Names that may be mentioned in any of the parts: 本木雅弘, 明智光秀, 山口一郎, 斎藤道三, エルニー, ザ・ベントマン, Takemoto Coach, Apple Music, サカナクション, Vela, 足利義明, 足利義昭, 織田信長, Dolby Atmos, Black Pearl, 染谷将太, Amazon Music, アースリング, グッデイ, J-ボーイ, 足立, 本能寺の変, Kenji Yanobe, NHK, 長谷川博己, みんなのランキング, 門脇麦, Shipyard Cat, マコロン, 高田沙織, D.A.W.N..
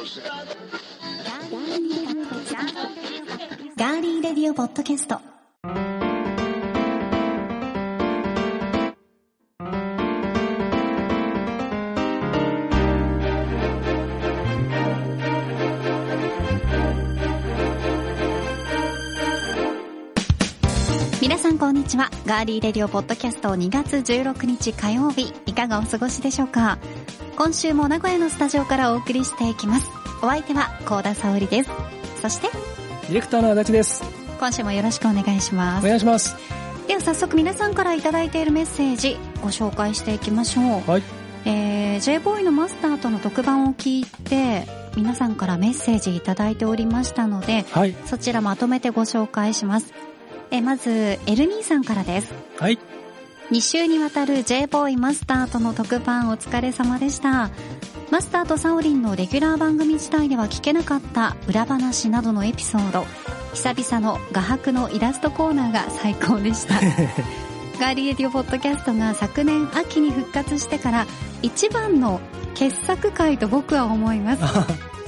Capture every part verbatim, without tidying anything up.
ガーリーレディオポッドキャスト。皆さんこんにちは。ガーリーレディオポッドキャストにがつじゅうろくにち火曜日、いかがお過ごしでしょうか。今週も名古屋のスタジオからお送りしていきます。お相手は高田沙織です。そしてディレクターの足立です。今週もよろしくお願いします。お願いします。では早速皆さんからいただいているメッセージご紹介していきましょう。はい。えー、J-ボーイ のマスターとの特番を聞いて皆さんからメッセージいただいておりましたので、はい、そちらまとめてご紹介します。えー、まずエルニーさんからです。はい。に週にわたる J-ボーイ マスターとの特番お疲れ様でした。マスターとサオリンのレギュラー番組時代では聞けなかった裏話などのエピソード、久々の画伯のイラストコーナーが最高でしたガーリーレディオポッドキャストが昨年秋に復活してから一番の傑作回と僕は思います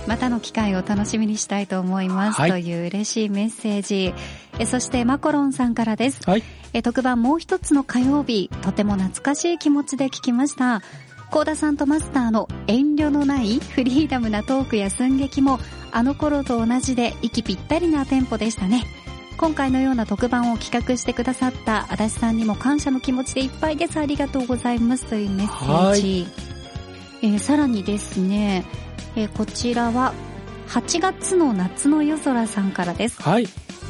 またの機会を楽しみにしたいと思います、はい、という嬉しいメッセージ。えそしてマコロンさんからです、はい、え特番もう一つの火曜日、とても懐かしい気持ちで聞きました。高田さんとマスターの遠慮のないフリーダムなトークや寸劇もあの頃と同じで息ぴったりなテンポでしたね。今回のような特番を企画してくださった足立さんにも感謝の気持ちでいっぱいです。ありがとうございます、というメッセージ、はい、えさらにですね、えこちらははちがつの夏の夜空さんからです。はい。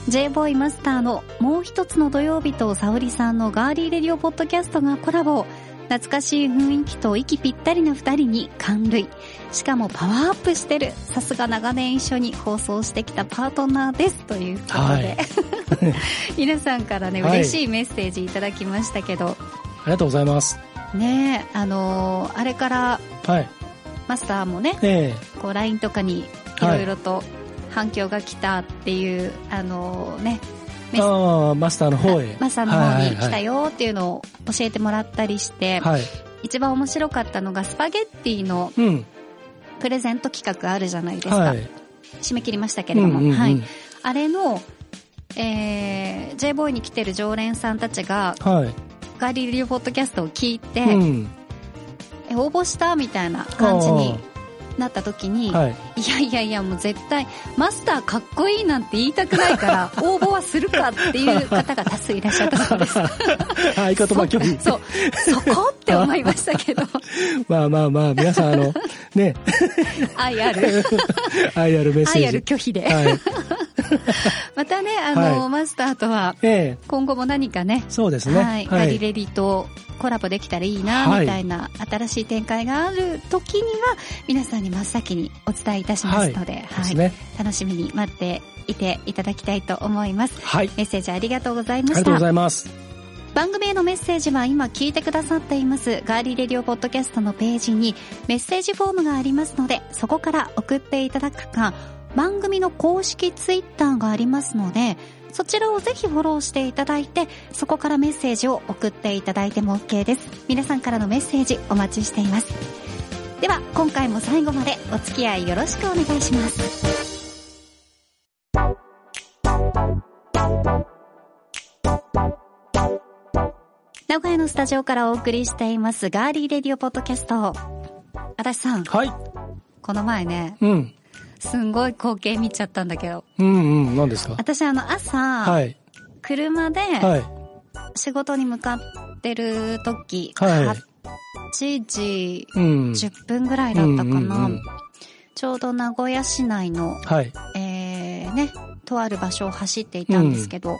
J-ボーイ マスターのもう一つの土曜日と沙織さんのガーリーレディオポッドキャストがコラボ、懐かしい雰囲気と息ぴったりなふたりに感涙、しかもパワーアップしてる、さすが長年一緒に放送してきたパートナーです、ということで、はい、皆さんからね、はい、嬉しいメッセージいただきましたけど、ありがとうございますね。えあのー、あれから、はい、マスターもね、えー、こう ライン とかにいろいろと反響が来たっていう、はい、あのね、あマスターの方へマスターの方に来たよっていうのを教えてもらったりして、はいはい、一番面白かったのがスパゲッティのプレゼント企画あるじゃないですか、はい、締め切りましたけれども、うんうんうん、はい、あれの、えー、J-ボーイ に来てる常連さんたちが、はい、ガーリーレディオポッドキャストを聞いて、うん、応募したみたいな感じになった時に、はい、いやいやいや、もう絶対マスターかっこいいなんて言いたくないから応募はするかっていう方が多数いらっしゃったそうです相方ばっかりそこって思いましたけどまあまあまあ、皆さんあのね愛ある愛あるメッセージ、愛ある拒否で、はい、またね、あの、はい、マスターとは今後も何かね、そうですね、はい、ガリレディとコラボできたらいいなみたいな、はい、新しい展開がある時には皆さんに真っ先にお伝えいたしますので、はいはい、ね、楽しみに待っていていただきたいと思います、はい、メッセージありがとうございました。ありがとうございます。番組へのメッセージは今聞いてくださっていますガーリーレディオポッドキャストのページにメッセージフォームがありますので、そこから送っていただくか、番組の公式ツイッターがありますので、そちらをぜひフォローしていただいて、そこからメッセージを送っていただいても OK です。皆さんからのメッセージお待ちしています。では今回も最後までお付き合いよろしくお願いします。名古屋のスタジオからお送りしていますガーリーレディオポッドキャスト。足立さん、はい、この前ね、うん、すんごい光景見ちゃったんだけど。うんうん、何ですか？私あの朝、はい、車で仕事に向かってる時、はい、はちじじゅっぷんぐらいだったかな、うんうんうんうん、ちょうど名古屋市内の、はい、えーね、とある場所を走っていたんですけど、うん、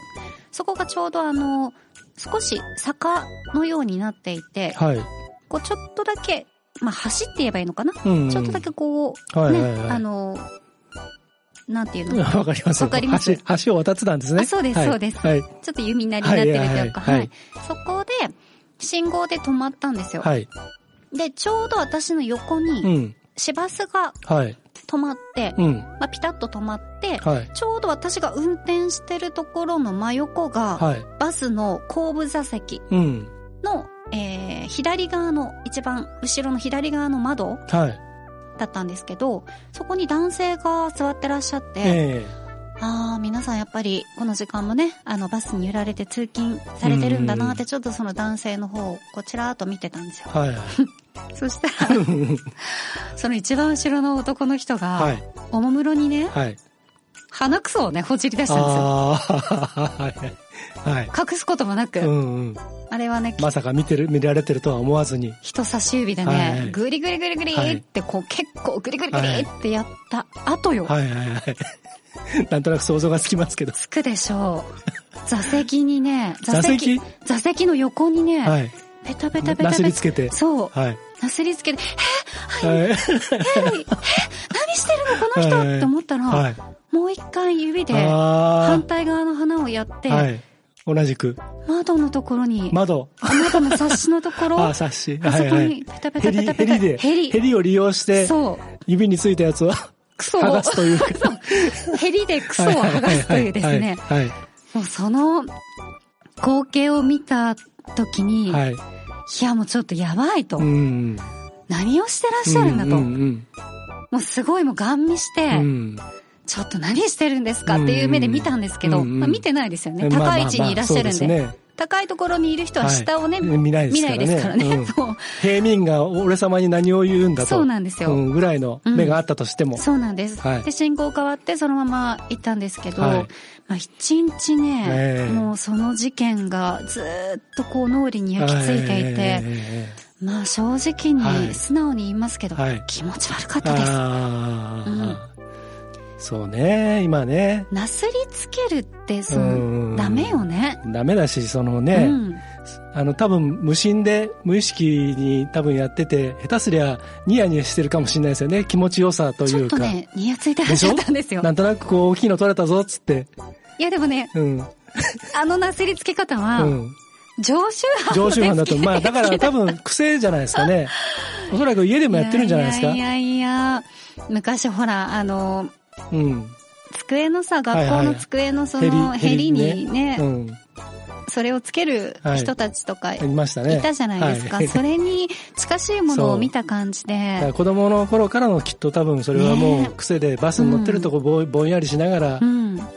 そこがちょうどあの少し坂のようになっていて、はい、こうちょっとだけ、まあ、走って言えばいいのかな、うんうん、ちょっとだけこう、はいはいはい、ね、あの、なんていうのわかります。わかります。橋を渡ってたんですね。あ、そうです、はい、そうです、はい。ちょっと弓なりになってるというか、はい、はいはい、そこで、信号で止まったんですよ。はい、で、ちょうど私の横に、市バスが止まって、うん、まあ、ピタッと止まって、はい、ちょうど私が運転してるところの真横が、はい、バスの後部座席の、うん、えー、左側の一番後ろの左側の窓だったんですけど、そこに男性が座ってらっしゃって、えーああ、皆さんやっぱりこの時間もね、あのバスに揺られて通勤されてるんだなって、ちょっとその男性の方をこうちらっと見てたんですよ、はいはい、そしたらその一番後ろの男の人が、はい、おもむろにね、はい、鼻くそをねほじり出したんですよ。あはい、隠すこともなく、うんうん、あれはねまさか見てる見られてるとは思わずに人差し指でね、はいはい、グリグリグリグリってこう、はい、結構グリグリグリってやった後よ、はいはいはいなんとなく想像がつきますけど。つくでしょう。座席にね、座席座席の横にね、はい、ペタペタペタペタなすりつけて、そう、はい、なすりつけて、えはい、はい、えー、何してるのこの人、はい、って思ったら、はい、もう一回指で反対側の花をやって、はい、同じく窓のところに窓窓のサッシのところあサッシあそこにペタペタペタペタヘリでヘリヘリを利用して、そう指についたやつは。クソを剥がすというヘリでクソを剥がすというですね、もうその光景を見た時に、はい、いやもうちょっとやばいと、うん、何をしてらっしゃるんだと、うんうんうん、もうすごいもうガン見して、うん、ちょっと何してるんですかっていう目で見たんですけど、うんうんまあ、見てないですよね、高い位置にいらっしゃるんで、まあまあまあそうですね、高いところにいる人は下をね、はい、見ないですからね、うん、そう平民が俺様に何を言うんだとそうなんですよ、うん、ぐらいの目があったとしても、うん、そうなんです、はい、で信号変わってそのまま行ったんですけど、はいまあ、一日ね、えー、もうその事件がずっとこう脳裏に焼き付いていて、えー、まあ正直に素直に言いますけど、はい、気持ち悪かったです。あ、うん、そうね今ねなすりつけるってそのダメよねダメだしそのね、うん、あの多分無心で無意識に多分やってて下手すりゃニヤニヤしてるかもしれないですよね気持ちよさというかちょっとねニヤついてらっしゃったんですよなんとなくこう大きいの取れたぞっつっていやでもね、うん、あのなすりつけ方は、うん、常習犯常習犯だとまあだから多分癖じゃないですかねおそらく家でもやってるんじゃないですかいやいやいや昔ほらあのうん、机のさ学校の机のそのヘリにね、うん、それをつける人たちとかいたじゃないですか、はい、それに近しいものを見た感じで子供の頃からのきっと多分それはもう癖でバスに乗ってるとこぼ ん,、うん、ぼんやりしながら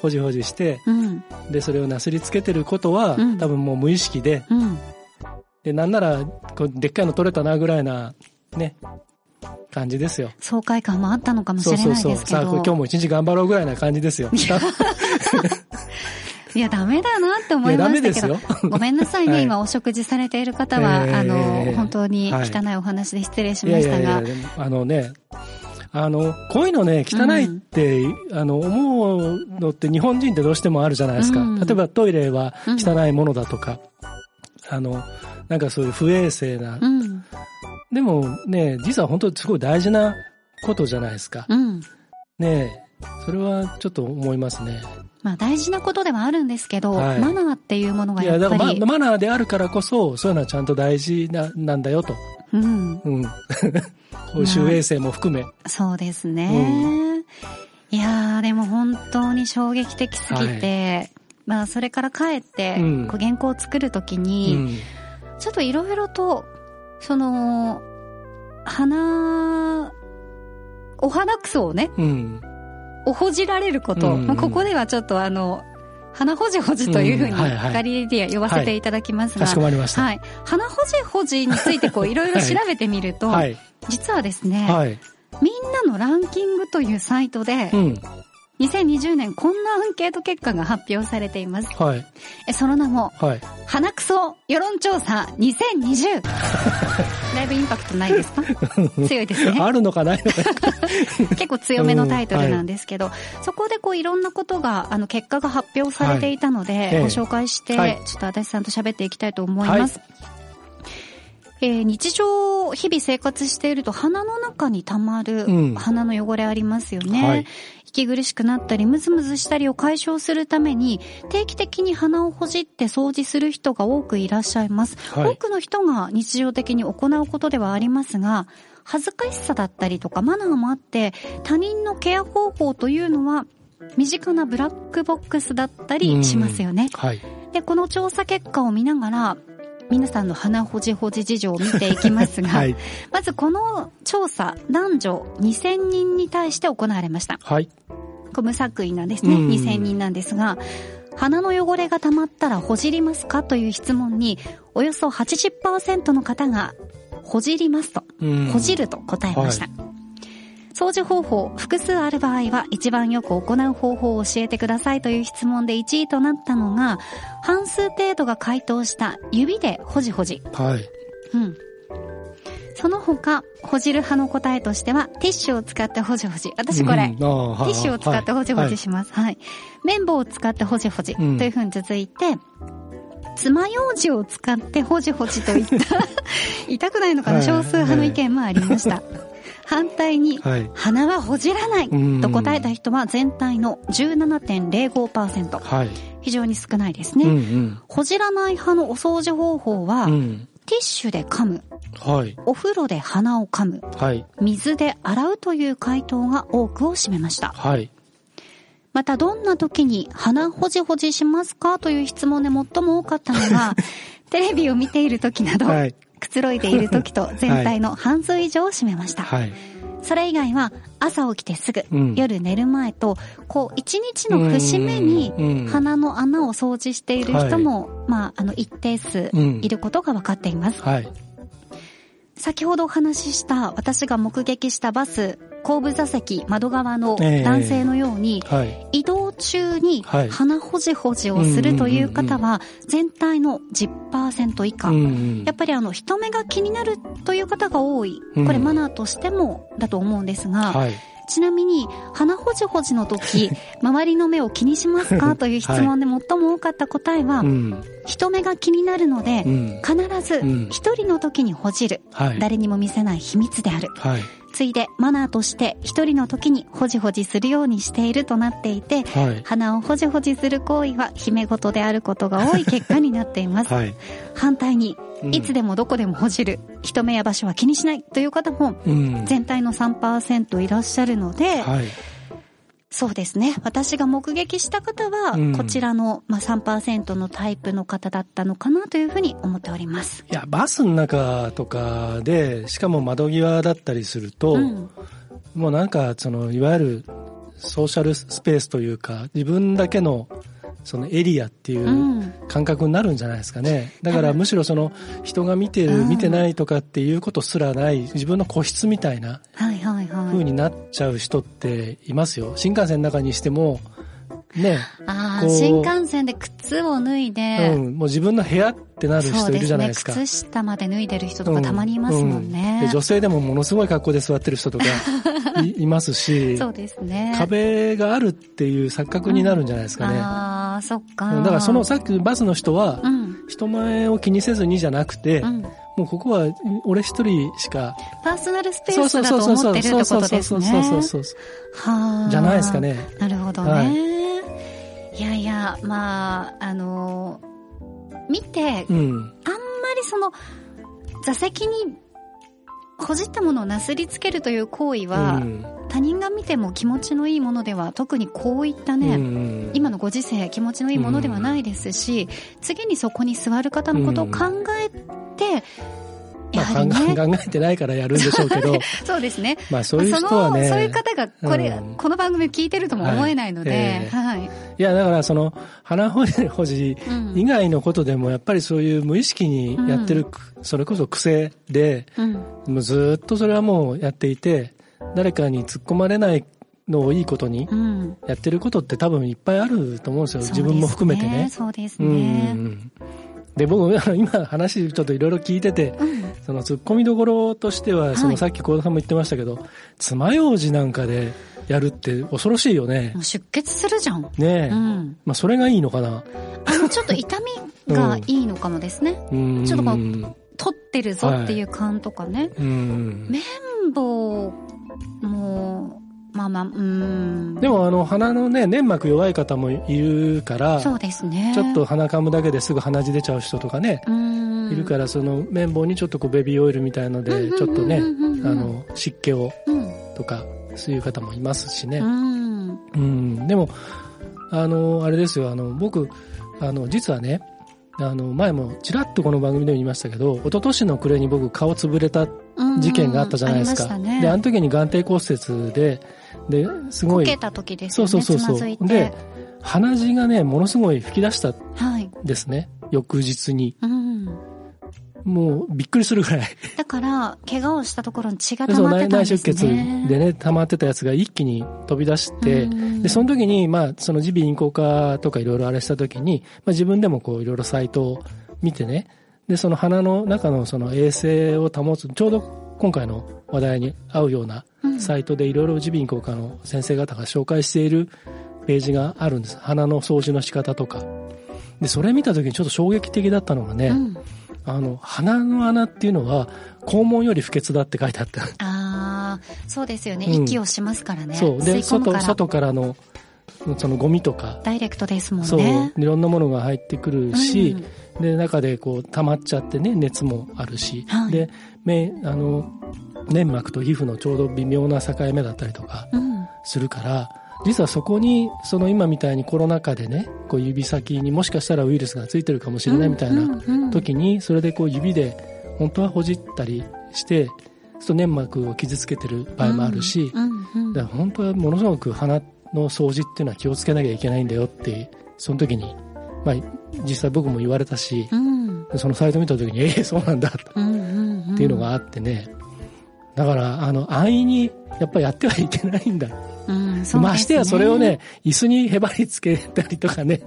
ほじほじして、うん、でそれをなすりつけてることは、うん、多分もう無意識で、うん、でなんならこうでっかいの取れたなぐらいなね感じですよ。爽快感もあったのかもしれないですけど。そうそうそう。さあ今日も一日頑張ろうぐらいな感じですよ。いやダメだなって思いましたけど。ごめんなさいね、はい、今お食事されている方は、えー、あの本当に汚いお話で失礼しましたが、はい、いやいやいやあのねあのこういうのね汚いって、うん、あの思うのって日本人ってどうしてもあるじゃないですか。うん、例えばトイレは汚いものだとか、うん、あのなんかそういう不衛生な。うんでもね、実は本当にすごい大事なことじゃないですか。うん、ねそれはちょっと思いますね。まあ大事なことではあるんですけど、はい、マナーっていうものがやっぱりいやだからマ、マナーであるからこそそういうのはちゃんと大事な、なんだよと。うん。うん。公衆衛生も含め。まあ、そうですね。うん、いやーでも本当に衝撃的すぎて、はい、まあそれから帰って、うん、こう原稿を作るときに、うん、ちょっといろいろとその花お花くそをね、うん、おほじられること、うんうんまあ、ここではちょっとあの花ほじほじというふうにガリレディア呼ばせていただきますが、はいはいはい、かしこまりました、はい、花ほじほじについてこういろいろ調べてみると、はい、実はですね、はい、みんなのランキングというサイトで、うん、にせんにじゅうねんこんなアンケート結果が発表されています、はい、えその名も、はい、花くそ世論調査にせんにじゅうだいぶインパクトないですか強いですねあるのかないのか結構強めのタイトルなんですけど、うんはい、そこでこういろんなことがあの結果が発表されていたので、はいえー、ご紹介して、はい、ちょっと足立さんと喋っていきたいと思います、はいえー、日常日々生活していると鼻の中にたまる鼻の汚れありますよね、うんはい息苦しくなったりムズムズしたりを解消するために定期的に鼻をほじって掃除する人が多くいらっしゃいます、はい、多くの人が日常的に行うことではありますが恥ずかしさだったりとかマナーもあって他人のケア方法というのは身近なブラックボックスだったりしますよね、はい、でこの調査結果を見ながら皆さんの鼻ほじほじ事情を見ていきますが、はい、まずこの調査男女にせんにんに対して行われました、はい、無作為なんですね。にせんにんなんですが、鼻の汚れが溜まったらほじりますかという質問におよそ はちじゅっパーセント の方がほじりますと、ほじると答えました、はい。掃除方法複数ある場合は一番よく行う方法を教えてくださいという質問でいちいとなったのが、半数程度が回答した指でほじほじ、はい、うん。その他ほじる派の答えとしてはティッシュを使ってほじほじ、私これ、うん、ティッシュを使ってほじほじします、はいはい、綿棒を使ってほじほじというふうに続いて、うん、爪楊枝を使ってほじほじといった痛くないのかな、はい、少数派の意見もありました、はい。反対に、はい、鼻はほじらないと答えた人は全体の じゅうななてんぜろごパーセント、はい、非常に少ないですね、うんうん、ほじらない派のお掃除方法は、うん、ティッシュで噛む、はい、お風呂で鼻を噛む、はい、水で洗うという回答が多くを占めました、はい。またどんな時に鼻ほじほじしますかという質問で最も多かったのがテレビを見ている時など、はい、くつろいでいる時と全体の半数以上を占めました、はい、それ以外は朝起きてすぐ、うん、夜寝る前とこう一日の節目に鼻の穴を掃除している人も、はい、まあ、あの一定数いることが分かっています、うん、はい。先ほどお話しした私が目撃したバス後部座席窓側の男性のように、えーはい、移動中に鼻ほじほじをするという方は全体の じゅっパーセント 以下、うんうん、やっぱりあの人目が気になるという方が多い、これマナーとしてもだと思うんですが、うんはい、ちなみに鼻ほじほじの時周りの目を気にしますかという質問で最も多かった答えは、はい、人目が気になるので、うん、必ず一人の時にほじる、はい、誰にも見せない秘密である、はい、ついでマナーとして一人の時にほじほじするようにしているとなっていて、はい、鼻をほじほじする行為は秘め事であることが多い結果になっています、はい。反対にいつでもどこでもほじる、うん、人目や場所は気にしないという方も全体の さんパーセント いらっしゃるので、うんはい、そうですね、私が目撃した方はこちらの、まあ、さんパーセント のタイプの方だったのかなというふうに思っております。いや、バスの中とかでしかも窓際だったりすると、うん、もうなんかそのいわゆるソーシャルスペースというか自分だけのそのエリアっていう感覚になるんじゃないですかね、うん、だからむしろその人が見てる、うん、見てないとかっていうことすらない自分の個室みたいな風になっちゃう人っていますよ。新幹線の中にしてもね、あこう新幹線で靴を脱いで、うん、もう自分の部屋ってなる人いるじゃないですか。そうですね、靴下まで脱いでる人とかたまにいますもんね、うんうん、で女性でもものすごい格好で座ってる人とかい, いますし、そうですね、壁があるっていう錯覚になるんじゃないですかね、うん、ああそっか。だからそのさっきバスの人は、うん、人前を気にせずにじゃなくて、うん、もうここは俺一人しかパーソナルスペースだと思ってるってことですね。そうそうそうそうじゃないですかね。なるほどね、はい。いやいや、まあ、あのー、見て、うん、あんまりその、座席にほじったものをなすりつけるという行為は、うん、他人が見ても気持ちのいいものでは、特にこういったね、うん、今のご時世、気持ちのいいものではないですし、うん、次にそこに座る方のことを考えて、うん、やはりね、まあ、考えてないからやるんでしょうけど、そうですね。まあ、そういう人はね、その、そういう方がこれ、うん、この番組を聞いてるとも思えないので、はい、えー、はい。いやだからその鼻ほじほじ以外のことでもやっぱりそういう無意識にやってる、うん、それこそ癖で、うん、もうずっとそれはもうやっていて誰かに突っ込まれないのをいいことにやってることって多分いっぱいあると思うんですよ、うん、自分も含めてね。そうですね。うん、で僕今話ちょっといろいろ聞いてて、うん、その突っ込みどころとしてはそのさっき幸田さんも言ってましたけど、はい、爪楊枝なんかでやるって恐ろしいよね。もう出血するじゃん。ねえ、うん、まあそれがいいのかな。あのちょっと痛みがいいのかもですね。うん、ちょっとこう取ってるぞっていう感とかね。はい、うん、綿棒もまあまあ、うーん。でもあの鼻のね粘膜弱い方もいるから。そうですね。ちょっと鼻かむだけですぐ鼻血出ちゃう人とかね。うん、いるからその綿棒にちょっとこうベビーオイルみたいのでちょっとねあの湿気をとか。うん、そういう方もいますしね。うん、うん、でもあのあれですよ、あの僕あの実はねあの前もちらっとこの番組でも言いましたけど、一昨年の暮れに僕顔潰れた事件があったじゃないですか、うんうん、ありましたね。であの時に眼底骨折で、ですごいこけた時ですよね。そうそうそうそう、つまずいて、で鼻血がねものすごい噴き出したですね、はい、翌日に、うん、もうびっくりするぐらいだから怪我をしたところに血が溜まってたんですね。そう、内出血でね溜まってたやつが一気に飛び出して、うん、でその時にまあその耳鼻咽喉科とかいろいろあれした時に、まあ、自分でもこういろいろサイトを見てね、でその鼻の中のその衛生を保つちょうど今回の話題に合うようなサイトでいろいろ耳鼻咽喉科の先生方が紹介しているページがあるんです。鼻の掃除の仕方とかで、それ見た時にちょっと衝撃的だったのがね、うん、あの鼻の穴っていうのは肛門より不潔だって書いてあった。ああ、そうですよね、うん、息をしますからね。そうで、外、外からのそのゴミとかダイレクトですもんね。そう、いろんなものが入ってくるし、うん、で中でこう溜まっちゃってね、熱もあるし、はい、で目あの粘膜と皮膚のちょうど微妙な境目だったりとかするから、うん、実はそこにその今みたいにコロナ禍でね、こう指先にもしかしたらウイルスがついてるかもしれないみたいな時に、うんうんうん、それでこう指で本当はほじったりしてちょっと粘膜を傷つけてる場合もあるし、うんうんうん、だから本当はものすごく鼻の掃除っていうのは気をつけなきゃいけないんだよってその時に、まあ、実際僕も言われたし、うん、そのサイト見た時にえー、そうなんだと、うんうんうん、っていうのがあってね、だからあの安易にやっぱりやってはいけないんだ、うんそうね、ましてやそれをね椅子にへばりつけたりとかね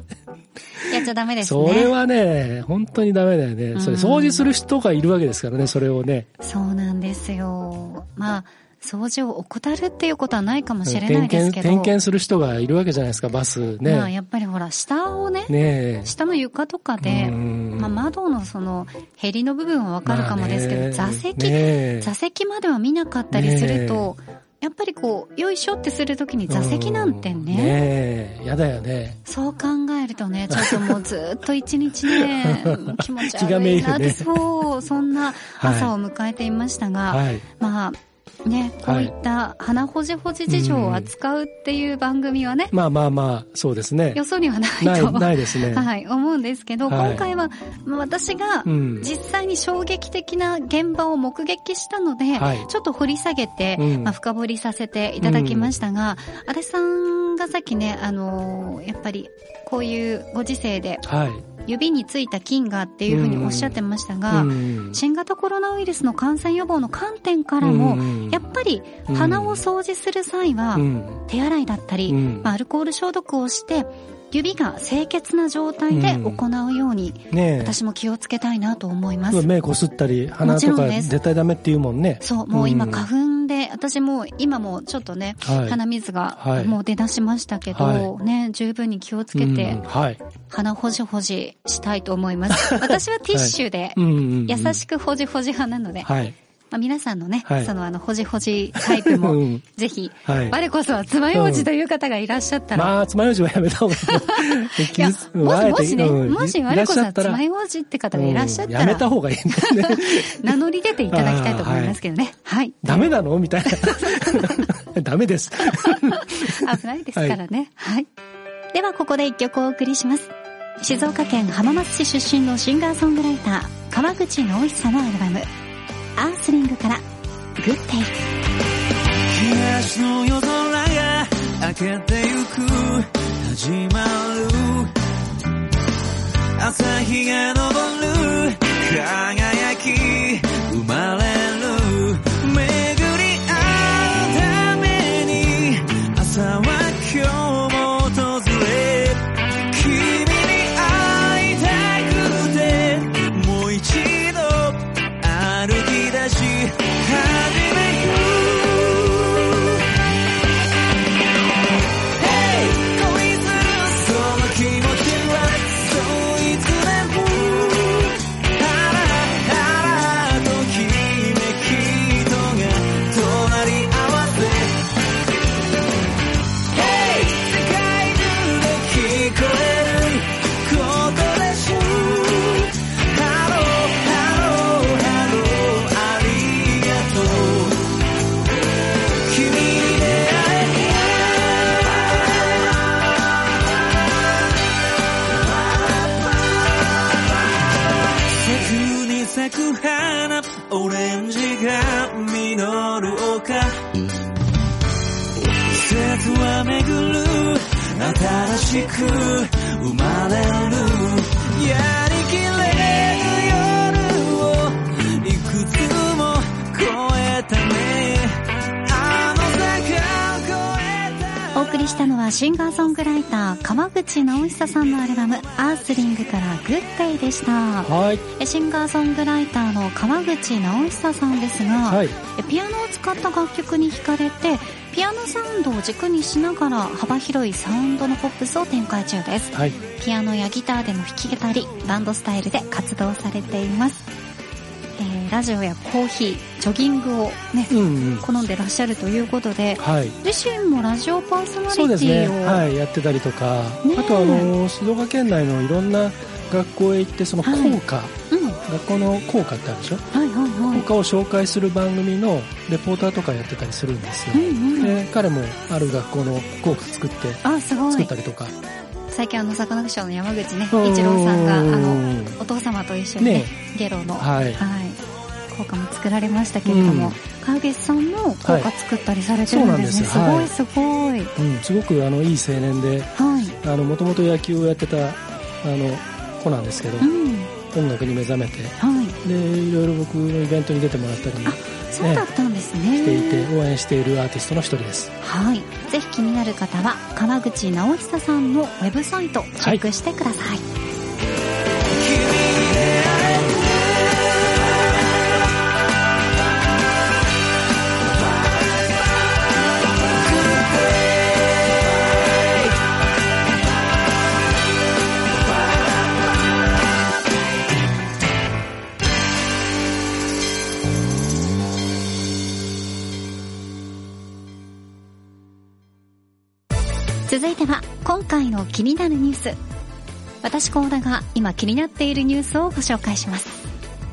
やっちゃダメですね。それはね本当にダメだよね。それ掃除する人がいるわけですからね、それをね。そうなんですよ。まあ掃除を怠るっていうことはないかもしれないですけど、点検、点検する人がいるわけじゃないですか、バスね。まあやっぱりほら下をね、ね下の床とかで、まあ、窓のそのへりの部分はわかるかもですけど、まあ、座席、ね、座席までは見なかったりすると、ね、やっぱりこうよいしょってするときに座席なんてね、ねえやだよね。そう考えるとね、ちょっともうずっと一日ね気持ち悪いなって、ね、そうそんな朝を迎えていましたが、はいはい、まあ。ね、こういった鼻ほじほじ事情を扱うっていう番組はね、はいうん、まあまあまあそうですね、よそにはないとないですね、はい、思うんですけど、はい、今回は私が実際に衝撃的な現場を目撃したので、はい、ちょっと掘り下げて、うんまあ、深掘りさせていただきましたが、うん、安倍さんがさっきね、あのー、やっぱりこういうご時世で、はい指についた菌がっていうふうにおっしゃってましたが、うん、新型コロナウイルスの感染予防の観点からも、うん、やっぱり鼻を掃除する際は、うん、手洗いだったり、うんまあ、アルコール消毒をして指が清潔な状態で行うように、うんね、私も気をつけたいなと思います。目こすったり鼻とか絶対ダメっていうもんね。そう、もう今花粉で私も今もちょっとね、はい、鼻水がもう出だしましたけど、はい、ね十分に気をつけて、うんはい、鼻ほじほじしたいと思います私はティッシュで優しくほじほじ派なので、はいまあ、皆さんのね、はい、そのあのほじほじタイプも、うん、ぜひ、はい、我こそは爪楊枝という方がいらっしゃったら、うん、まあ爪楊枝はやめた方がいい。いやもしもしね、うん、もし我こそは爪楊枝って方がいらっしゃったら、うん、やめた方がいいんだね名乗り出ていただきたいと思いますけどね。はい、はい、ダメなのみたいなダメです危ないですからね。はい、はい、ではここで一曲お送りします。静岡県浜松市出身のシンガーソングライター川口直久のアルバムアースリングからグッデイ。東の夜空が明けてゆく始まる朝日が昇る輝き生まれる巡り合うために朝は今日が巡る、新しく生まれる、やりきれる夜をいくつも越えたね、あの坂を越えた。お送りしたのはシンガーソングライター川口直久さんのアルバムアースリングからグッデイでした。はい、シンガーソングライターの川口直久さんですが、はい、ピアノを使った楽曲に惹かれてピアノサウンドを軸にしながら幅広いサウンドのポップスを展開中です。はい、ピアノやギターでの弾き語り、バンドスタイルで活動されています。えー、ラジオやコーヒー、ジョギングを、ね、うんうん、好んでらっしゃるということで、はい、自身もラジオパーソナリティをそうです、ね、はい、やってたりとか、ね、あとあの静岡県内のいろんな学校へ行ってその校歌、はい、うん、学校の校歌ってあるでしょ、はいはいはい、校歌を紹介する番組のレポーターとかやってたりするんですよ。うんうん、で彼もある学校の校歌作ってあすごい作ったりとか、最近あのサカナクションの山口ね一郎さんがあのお父様と一緒に、ねね、ゲロの、はいはい、校歌も作られましたけれども、うん、川口さんも校歌作ったりされてるんですね。はい、す, すごいすごい、うん、すごくあのいい青年で、はい、あのもともと野球をやってたあの子なんですけど、うん、音楽に目覚めて、はい、でいろいろ僕のイベントに出てもらったり、あ、そうだったんですね、していて応援しているアーティストの一人です。はい、ぜひ気になる方は川口直久さんのウェブサイトチェックしてください。はい、続いては今回の気になるニュース。私高田が今気になっているニュースをご紹介します。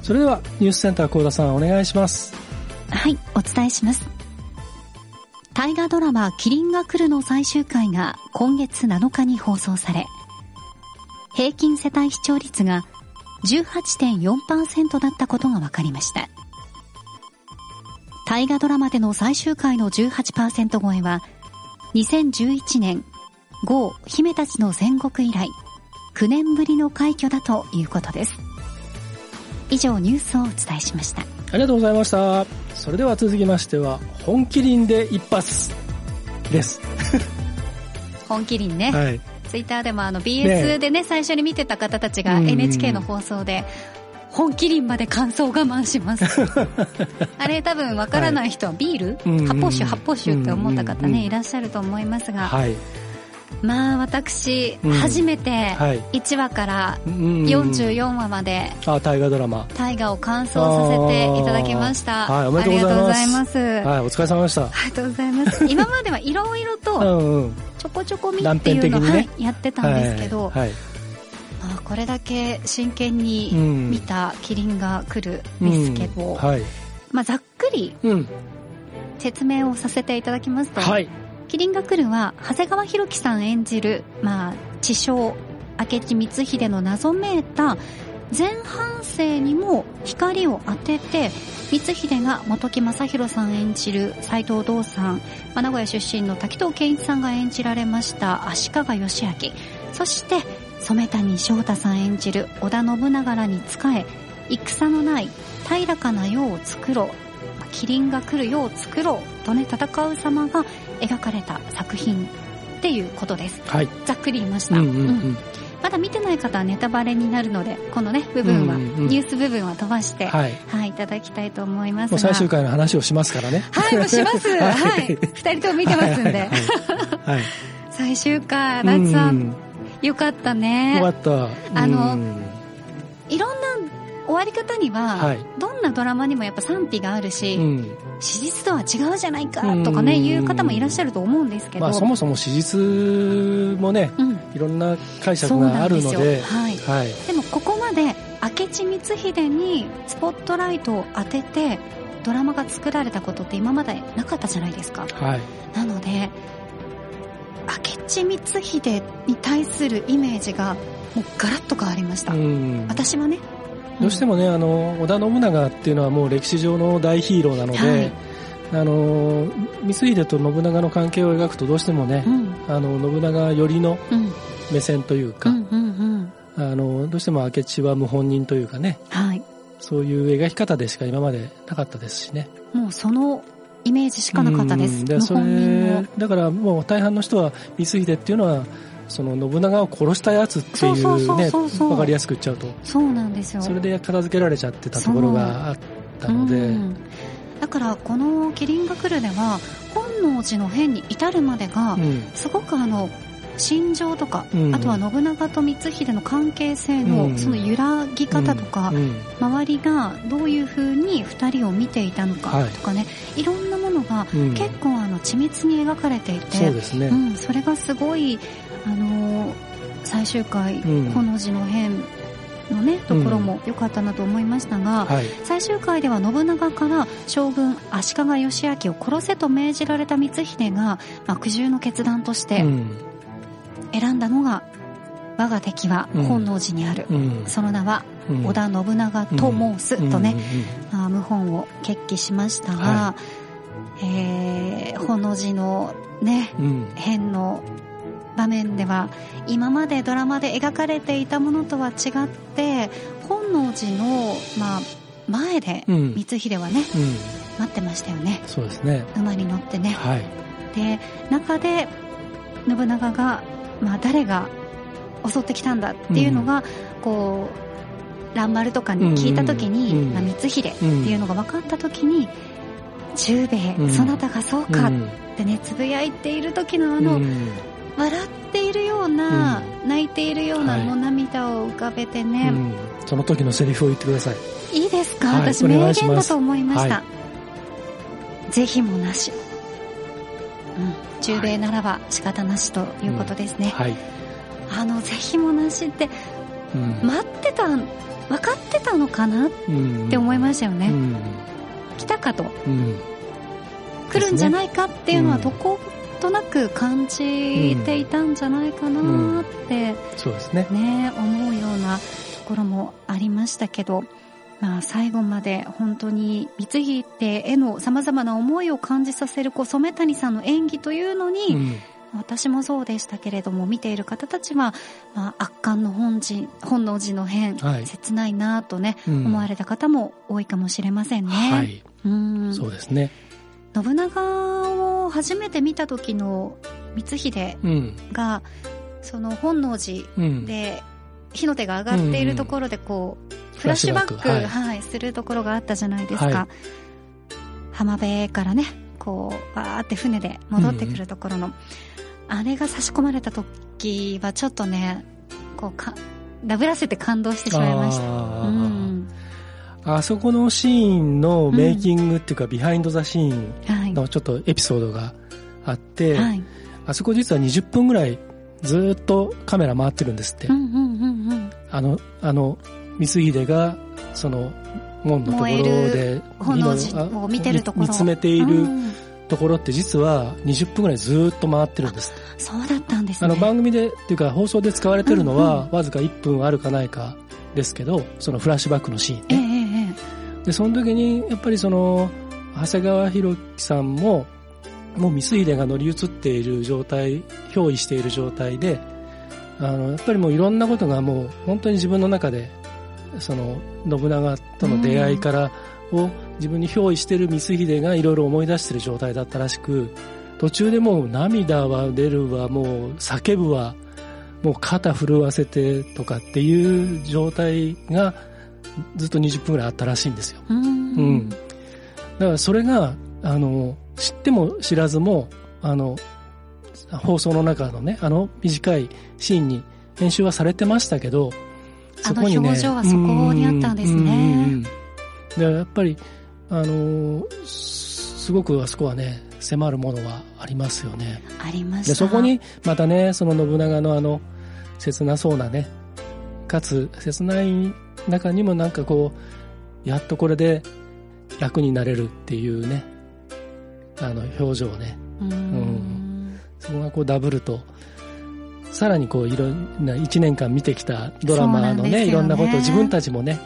それではニュースセンター高田さんお願いします。はい、お伝えします。大河ドラマキリンが来るの最終回が今月なのかに放送され、平均世帯視聴率が じゅうはちてんよんパーセント だったことが分かりました。大河ドラマでの最終回の じゅうはちパーセント 超えはにせんじゅういちねん郷姫たちの戦国以来きゅうねんぶりの快挙だということです。以上ニュースをお伝えしました。ありがとうございました。それでは続きましては本麒麟で一発です本麒麟ね、はい、ツイッターでもあの ビーエス でね、最初に見てた方たちが エヌエイチケー の放送で本麒麟まで感想を我慢しますあれ多分わからない人はビール、はい、発泡酒発泡酒って思った方ねいらっしゃると思いますが、はい、まあ私、うん、初めていちわからよんじゅうよんわまで大河ドラマ大河を完走させていただきました。はい、おめでとうございます。はい、お疲れ様でした。ありがとうございます今まではいろいろとちょこちょこ見っていうのを、ね、はい、やってたんですけど、はいはいはい、これだけ真剣に見たキリンが来るですけど、うんうん、はい、まあ、ざっくり説明をさせていただきますと、はい、キリンが来るは長谷川博己さん演じる、まあ、知将明智光秀の謎めいた前半生にも光を当てて、光秀が本木雅弘さん演じる斎藤道三、まあ、名古屋出身の滝藤賢一さんが演じられました足利義明、そして染谷将太さん演じる織田信長らに仕え、戦のない平らかな世を作ろう、麒麟が来る世を作ろうとね戦う様が描かれた作品っていうことです。はい、ざっくり言いました。うんうんうんうん、まだ見てない方はネタバレになるのでこのね部分は、うんうんうん、ニュース部分は飛ばして、はいはい、いただきたいと思いますが、もう最終回の話をしますからね。はい、もうしますはい、はい、ふたりとも見てますんで、はいはいはいはい、最終回ライツさん、うん、よかったね。よかった。あの、うん、いろんな終わり方には、はい、どんなドラマにもやっぱ賛否があるし、うん、史実とは違うじゃないかとかね、うん、いう方もいらっしゃると思うんですけど、まあ、そもそも史実もね、うん、いろんな解釈があるので、そうなんですよ。はいはい、でもここまで明智光秀にスポットライトを当ててドラマが作られたことって今までなかったじゃないですか。はい、なので明智光秀に対するイメージがもうガラッと変わりました。うん、私はね、うん、どうしてもねあの織田信長っていうのはもう歴史上の大ヒーローなので、はい、あの光秀と信長の関係を描くとどうしてもね、うん、あの信長寄りの目線というか、うんうんうんうん、あのどうしても明智は謀反人というかね、はい、そういう描き方でしか今までなかったですしね、もうそのイメージしかなかったです。でそれだからもう大半の人は光秀っていうのはその信長を殺したやつっていうね、分かりやすく言っちゃうとそうなんですよ。それで片付けられちゃってたところがあったので、うん、だからこの麒麟が来るでは本能寺の変に至るまでが、うん、すごくあの心情とか、うん、あとは信長と光秀の関係性のその揺らぎ方とか、うんうん、周りがどういう風にふたりを見ていたのかとかね、はい、いろんなものが結構あの緻密に描かれていて、うん そうですね、うん、それがすごいあの最終回、うん、本能寺の変のねところも良かったなと思いましたが、うんはい、最終回では信長から将軍足利義昭を殺せと命じられた光秀が、まあ、苦渋の決断として、うん選んだのが我が敵は本能寺にある、うん、その名は織田信長と申す、うん、とね、うんまあ、謀反を決起しましたが、はいえー、本能寺の、ねうん、変の場面では今までドラマで描かれていたものとは違って本能寺の、まあ、前で光秀はね、うんうん、待ってましたよね。そうですね、馬に乗ってね、はい、で中で信長がまあ、誰が襲ってきたんだっていうのが、うん、こう蘭丸とかに聞いた時に、うんまあ、光秀っていうのが分かった時に、うん、十兵衛、うん、そなたがそうかってねつぶやいている時のあの、うん、笑っているような、うん、泣いているようなの、はい、涙を浮かべてね、うん、その時のセリフを言ってください。いいですか、はい、私名言だと思いました。はい、是非もなし、うん、中米ならば仕方なしということですね。はいうんはい、あのぜひもなしって、うん、待ってた分かってたのかなって思いましたよね。うん、来たかと、うん、来るんじゃないかっていうのはどことなく感じていたんじゃないかなってね思うようなところもありましたけど、まあ、最後まで本当に光秀への様々な思いを感じさせるこう染谷さんの演技というのに、うん、私もそうでしたけれども見ている方たちは、まあ、圧巻の本陣本能寺の変、はい、切ないなとね、うん、思われた方も多いかもしれませんね。はい、うんそうですね。信長を初めて見た時の光秀が、うん、その本能寺で火の手が上がっているところでこう、うんフラッシュバック、はいはい、するところがあったじゃないですか。はい、浜辺からねこうわーって船で戻ってくるところの、うん、あれが差し込まれた時はちょっとねこうかダブらせて感動してしまいました。あ、うん、あそこのシーンのメイキングっていうか、うん、ビハインドザシーンのちょっとエピソードがあって、はい、あそこ実はにじゅっぷんぐらいずっとカメラ回ってるんですって。うんうんうんうん、あのあの光秀がその門のところでを見てるところ見つめているところって実はにじゅっぷんぐらいずっと回ってるんです。そうだったんですね。あの番組でっていうか放送で使われてるのはわずかいっぷんあるかないかですけど、そのフラッシュバックのシーンね。ええええ、でその時にやっぱりその長谷川博己さんももう光秀が乗り移っている状態、憑依している状態で、あのやっぱりもういろんなことがもう本当に自分の中でその信長との出会いからを自分に憑依している光秀がいろいろ思い出している状態だったらしく、途中でもう涙は出るわ、もう叫ぶわ、もう肩震わせてとかっていう状態がずっとにじゅっぷんぐらいあったらしいんですよ。うん、うん、だからそれがあの知っても知らずもあの放送の中のねあの短いシーンに編集はされてましたけど、あの表情はそこにあったんですね。でやっぱりあのすごくあそこはね迫るものはありますよね。ありました。でそこにまたねその信長のあの切なそうなねかつ切ない中にもなんかこうやっとこれで楽になれるっていうねあの表情ね。うん、うん、そこがこうダブルと。さらにこういろんないちねんかん見てきたドラマのねいろんなことを自分たちもね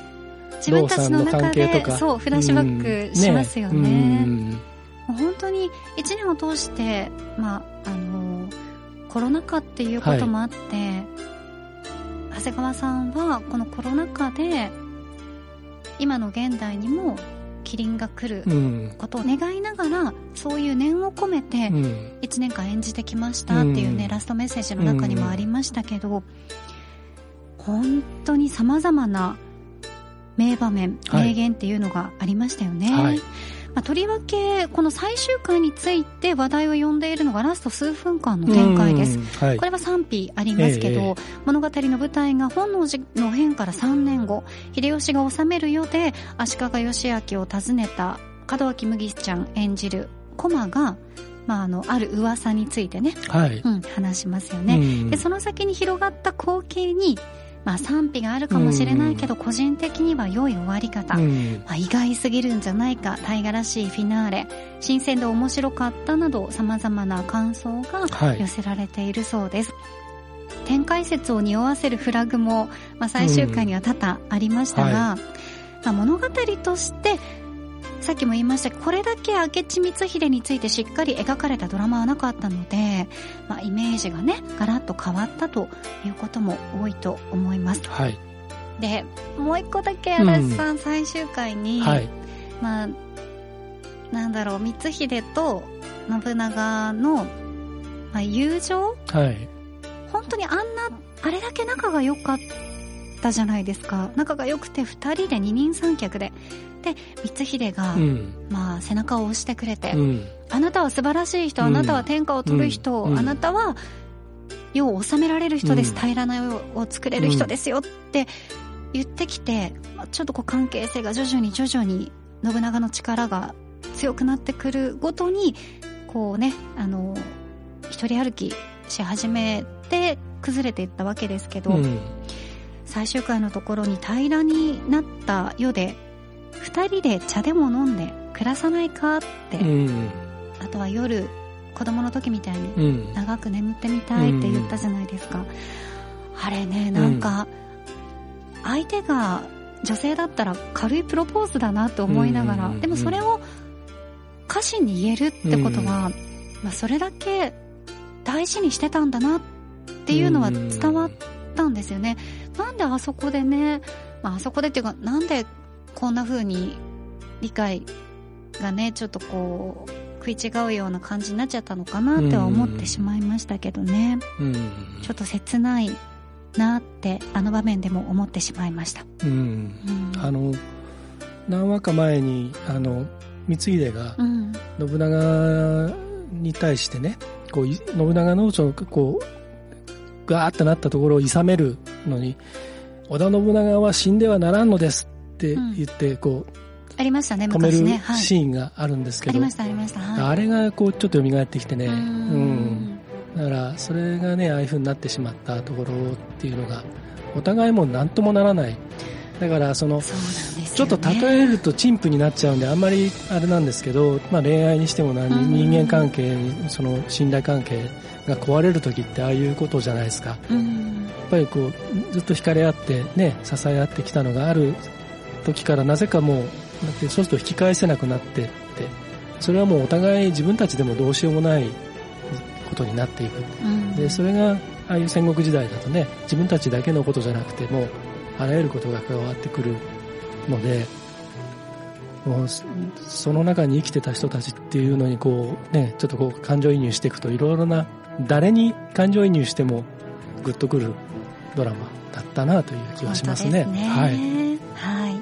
自分たちの中でそうフラッシュバックしますよね。うんね本当にいちねんを通して、まあ、あのコロナ禍っていうこともあって、はい、長谷川さんはこのコロナ禍で今の現代にもキリンが来ることを願いながら、うん、そういう念を込めていちねんかん演じてきましたっていうね、うん、ラストメッセージの中にもありましたけど、うん、本当に様々な名場面、はい、名言っていうのがありましたよね、はい。まあ、とりわけこの最終回について話題を呼んでいるのがラスト数分間の展開です、はい、これは賛否ありますけど、えー、物語の舞台が本能寺の変からさんねんご、秀吉が治める世で足利義明を訪ねた門脇麦ちゃん演じる駒が、まあ、あのある噂についてね、はいうん、話しますよね。でその先に広がった光景にまあ、賛否があるかもしれないけど、個人的には良い終わり方、まあ、意外すぎるんじゃないか、大河らしいフィナーレ、新鮮で面白かったなど様々な感想が寄せられているそうです、はい、展開説を匂わせるフラグも、まあ、最終回には多々ありましたが、はいまあ、物語としてさっきも言いました、これだけ明智光秀についてしっかり描かれたドラマはなかったので、まあ、イメージがねガラッと変わったということも多いと思います、はい、でもう一個だけ足立さん、うん、最終回に、はいまあ、なんだろう光秀と信長の、まあ、友情、はい、本当にあんなあれだけ仲が良かったじゃないですか。仲が良くてふたりで二人三脚でで光秀が、うんまあ、背中を押してくれて、うん、あなたは素晴らしい人、あなたは天下を取る人、うん、あなたは世を治められる人です、うん、平らな世を作れる人ですよって言ってきて、ちょっとこう関係性が徐々に徐々に信長の力が強くなってくるごとにこうねあの一人歩きし始めて崩れていったわけですけど、うん、最終回のところに平らになった世でふたりで茶でも飲んで暮らさないかって、うん、あとは夜子供の時みたいに長く眠ってみたいって言ったじゃないですか、うん、あれねなんか相手が女性だったら軽いプロポーズだなと思いながら、うん、でもそれを歌詞に言えるってことは、うんまあ、それだけ大事にしてたんだなっていうのは伝わったんですよね。なんであそこでね、まあ、あそこでっていうかなんでこんな風に理解がねちょっとこう食い違うような感じになっちゃったのかなっては思ってしまいましたけどね、うん、ちょっと切ないなってあの場面でも思ってしまいました、うんうん、あの何話か前にあの光秀が信長に対してねこう信長のちょっとこうガーッとなったところをいさめるのに織田信長は死んではならんのですって言ってこう止めるシーンがあるんですけど、あれがこうちょっと蘇ってきてね、うんだからそれがねああいう風になってしまったところっていうのがお互いも何ともならない。だからそのちょっと例えると陳腐になっちゃうんであんまりあれなんですけど、まあ恋愛にしても人間関係その信頼関係が壊れる時ってああいうことじゃないですか。やっぱりこうずっと惹かれ合ってね支え合ってきたのがある時からなぜかもうだってそうすると引き返せなくなってって、それはもうお互い自分たちでもどうしようもないことになっていく、うん、でそれがああいう戦国時代だとね自分たちだけのことじゃなくてもうあらゆることが加わってくるので、もうその中に生きてた人たちっていうのにこうねちょっとこう感情移入していくといろいろな誰に感情移入してもグッとくるドラマだったなという気がしますね。本当ですね、はいはい、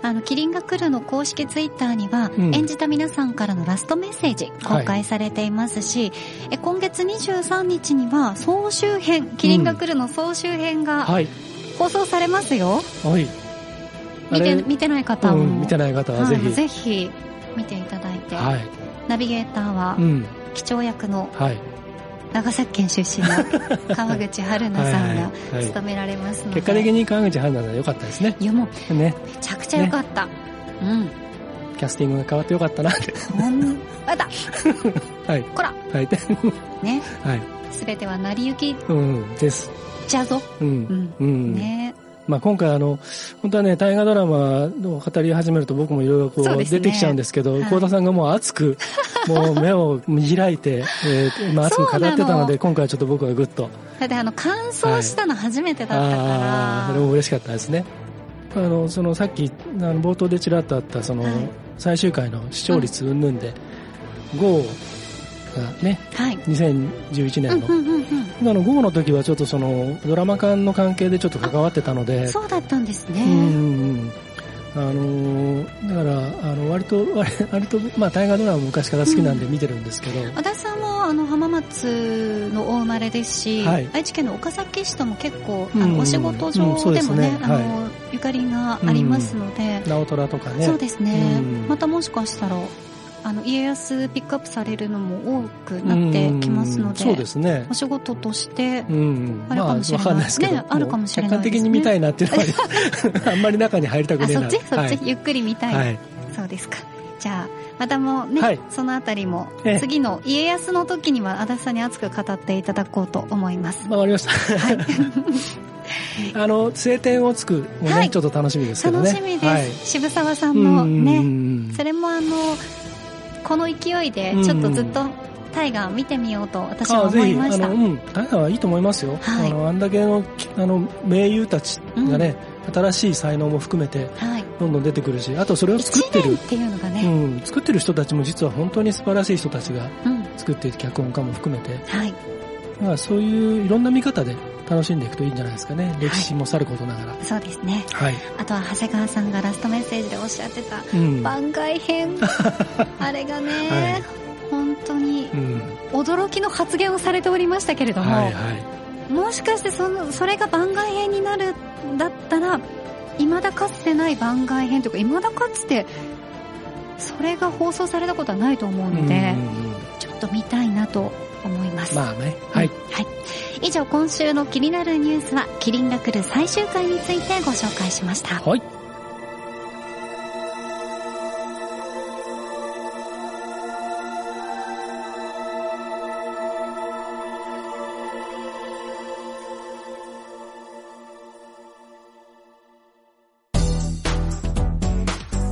あのキリンが来るの公式ツイッターには、うん、演じた皆さんからのラストメッセージ公開されていますし、はい、え今月にじゅうさんにちには総集編キリンが来るの総集編が、うんはい、放送されますよ、はい、見て、見てない方も、うん、見てない方はぜひ、はい、ぜひ見ていただいて、はい、ナビゲーターは、うん、機長役の、はい長崎県出身の川口春奈さんが務められますのではいはい、はい、結果的に川口春奈さん良かったですね。いやもう、ね、めちゃくちゃ良かった、ねうん、キャスティングが変わって良かったなってあだはいこらはいねはい全ては成り行き、うん、ですじゃぞうん、うんうん、ねまあ、今回あの本当はね大河ドラマを語り始めると僕もいろいろこう出てきちゃうんですけど、香田さんがもう熱くもう目を開いてえまあ熱く語ってたので、今回はちょっと僕はグッと、だってあの感想したの初めてだったから、それも嬉しかったですね。あのそのさっきあの冒頭でちらっとあったその最終回の視聴率云々でゴーがねにせんじゅういちねんの今のゴーの時はちょっとそのドラマ間の関係でちょっと関わってたので、そうだったんですね。うんあのだからあの割と割とまあ大河ドラマも昔から好きなんで見てるんですけど、うん、足立さんもあの浜松のお生まれですし、はい、愛知県の岡崎市とも結構あの、うん、お仕事上でもね、うん、でねあの、はい、ゆかりがありますので、うん、直虎とかね、そうですね、うん、またもしかしたらあの家康ピックアップされるのも多くなってきますので、そうですね、お仕事としてあるかもしれないですね。あるかもしれないですね。客観的に見たいなっていうのはあんまり中に入りたくないな。あ、そっちそっち、はい、ゆっくり見たい、はい、そうですか。じゃあまたもね、はい、そのあたりも次の家康の時には足立さんに熱く語っていただこうと思います。わかりました、はいあの晴天をつくもね、はい、ちょっと楽しみですけどね。楽しみです、はい、渋沢さんのね、それもあのこの勢いでちょっとずっとタイガー見てみようと私は思いました。ああ、うん、タイガーはいいと思いますよ、はい、あのあんだけの、 あの名優たちがね、うん、新しい才能も含めてどんどん出てくるし、はい、あとそれを作ってるいちねんっていうのがね、うん、作ってる人たちも実は本当に素晴らしい人たちが作っている、脚本家も含めて、うんはい、まあ、そういういろんな見方で楽しんでいくといいんじゃないですかね。歴史もさることながら、はい、そうですね、はい、あとは長谷川さんがラストメッセージでおっしゃってた、うん、番外編あれがね、はい、本当に驚きの発言をされておりましたけれども、はいはい、もしかして その、それが番外編になるんだったら、未だかつてない番外編というか、未だかつてそれが放送されたことはないと思うので、うん、ちょっと見たいなと思います。まあね、はい、はい。以上、今週の気になるニュースはキリンが来る最終回についてご紹介しました。はい。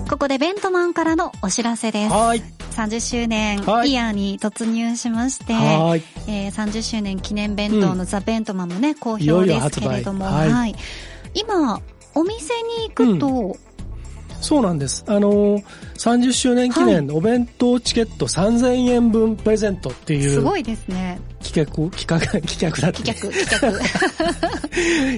ここでベントマンからのお知らせです。はい。さんじゅっしゅうねんイヤーに突入しまして、はい、えー、さんじゅっしゅうねん記念弁当のザ・ベントマンもね、うん、好評ですけれども、いよいよ発売、はいはい、今お店に行くと、うん、そうなんです、あのー、さんじゅっしゅうねん記念のお弁当チケットさんぜんえんぶんプレゼントっていう、すごいですね、企画企画企画だって企画企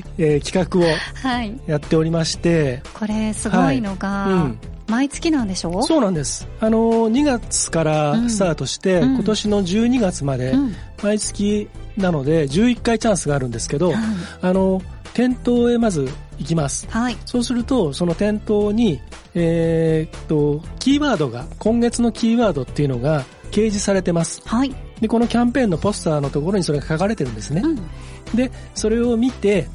画、えー、企画をやっておりまして、はい、これすごいのが、はい、うん、毎月なんでしょう？そうなんです。あの、にがつからスタートして、うん、今年のじゅうにがつまで、うん、毎月なのでじゅういっかいチャンスがあるんですけど、うん、あの、店頭へまず行きます。はい、そうすると、その店頭に、えー、っと、キーワードが、今月のキーワードっていうのが掲示されてます。はい。で、このキャンペーンのポスターのところにそれが書かれてるんですね。うん、で、それを見て、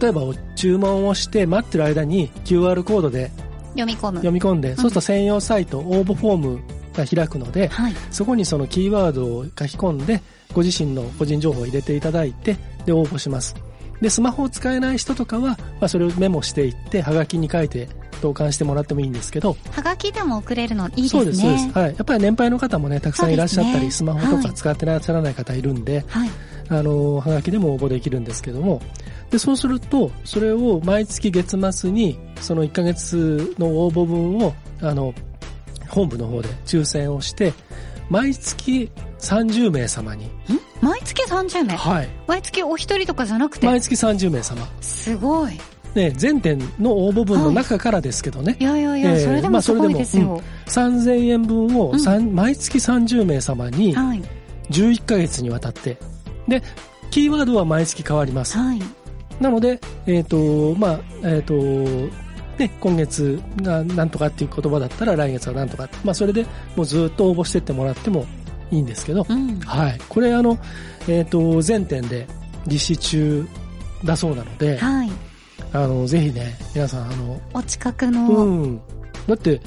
例えば注文をして待ってる間に キューアール コードで読み込む。読み込んで、うん、そうすると専用サイト、応募フォームが開くので、はい、そこにそのキーワードを書き込んで、ご自身の個人情報を入れていただいて、で、応募します。で、スマホを使えない人とかは、まあ、それをメモしていって、はがきに書いて、投函してもらってもいいんですけど。はがきでも送れるのいいですね。そうです、そうです。はい。やっぱり年配の方もね、たくさんいらっしゃったり、ね、スマホとか使ってらっしゃらない方いるんで、はい、あの、はがきでも応募できるんですけども、で、そうすると、それを毎月月末に、そのいっかげつの応募分を、あの、本部の方で抽選をして、毎月さんじゅうめいさまに。ん？毎月さんじゅうめい？はい。毎月お一人とかじゃなくて？毎月さんじゅうめいさま。すごい。ね、全店の応募分の中からですけどね。はい、いやいやいや、えー、それでもすごいですよ。まあ、それでも、うん、さんぜんえんぶんを、うん、毎月さんじゅうめいさまに、じゅういっかげつにわたって。で、キーワードは毎月変わります。はい。なので、えっと、まあ、えっと、で、今月がなんとかっていう言葉だったら来月はなんとかって、まあ、それでもうずっと応募してってもらってもいいんですけど、うん、はい。これあの、えっと、全店で実施中だそうなので、はい。あの、ぜひね、皆さん、あの、お近くの。うん。だって、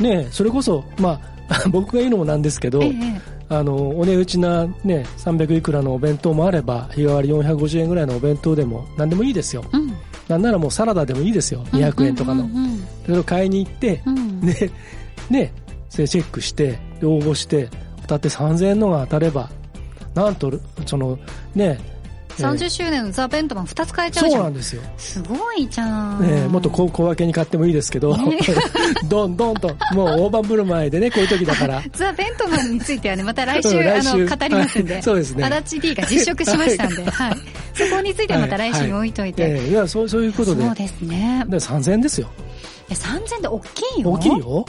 ね、それこそ、まあ、僕が言うのもなんですけど、ええ、あの、お値打ちなね、さんびゃくいくらのお弁当もあれば、日替わりよんひゃくごじゅうえんぐらいのお弁当でも何でもいいですよ。うん、なんならもうサラダでもいいですよ、にひゃくえんとかの、うんうんうんうん、それを買いに行って、うん、で, でそれチェックして応募して当たってさんぜんえんのが当たればなんとそのねさんじゅっしゅうねんのザ・ベントマンふたつ買えちゃうじゃん。そうなんですよ。すごいじゃん、ね、もっと小分けに買ってもいいですけど、えー、どんどんともう大盤振る舞いでね、こういう時だからザ・ベントマンについてはねまた来 週, 来週あの語りますんで、はい、そうですね、足立 D が実食しましたんで、はいはい、そこについてはまた来週に置いといて、はいはい、えー、いや そ, そういうことでそうですね。でさんぜんえんですよ。いやさんぜんえんで大きいよ大きいよ、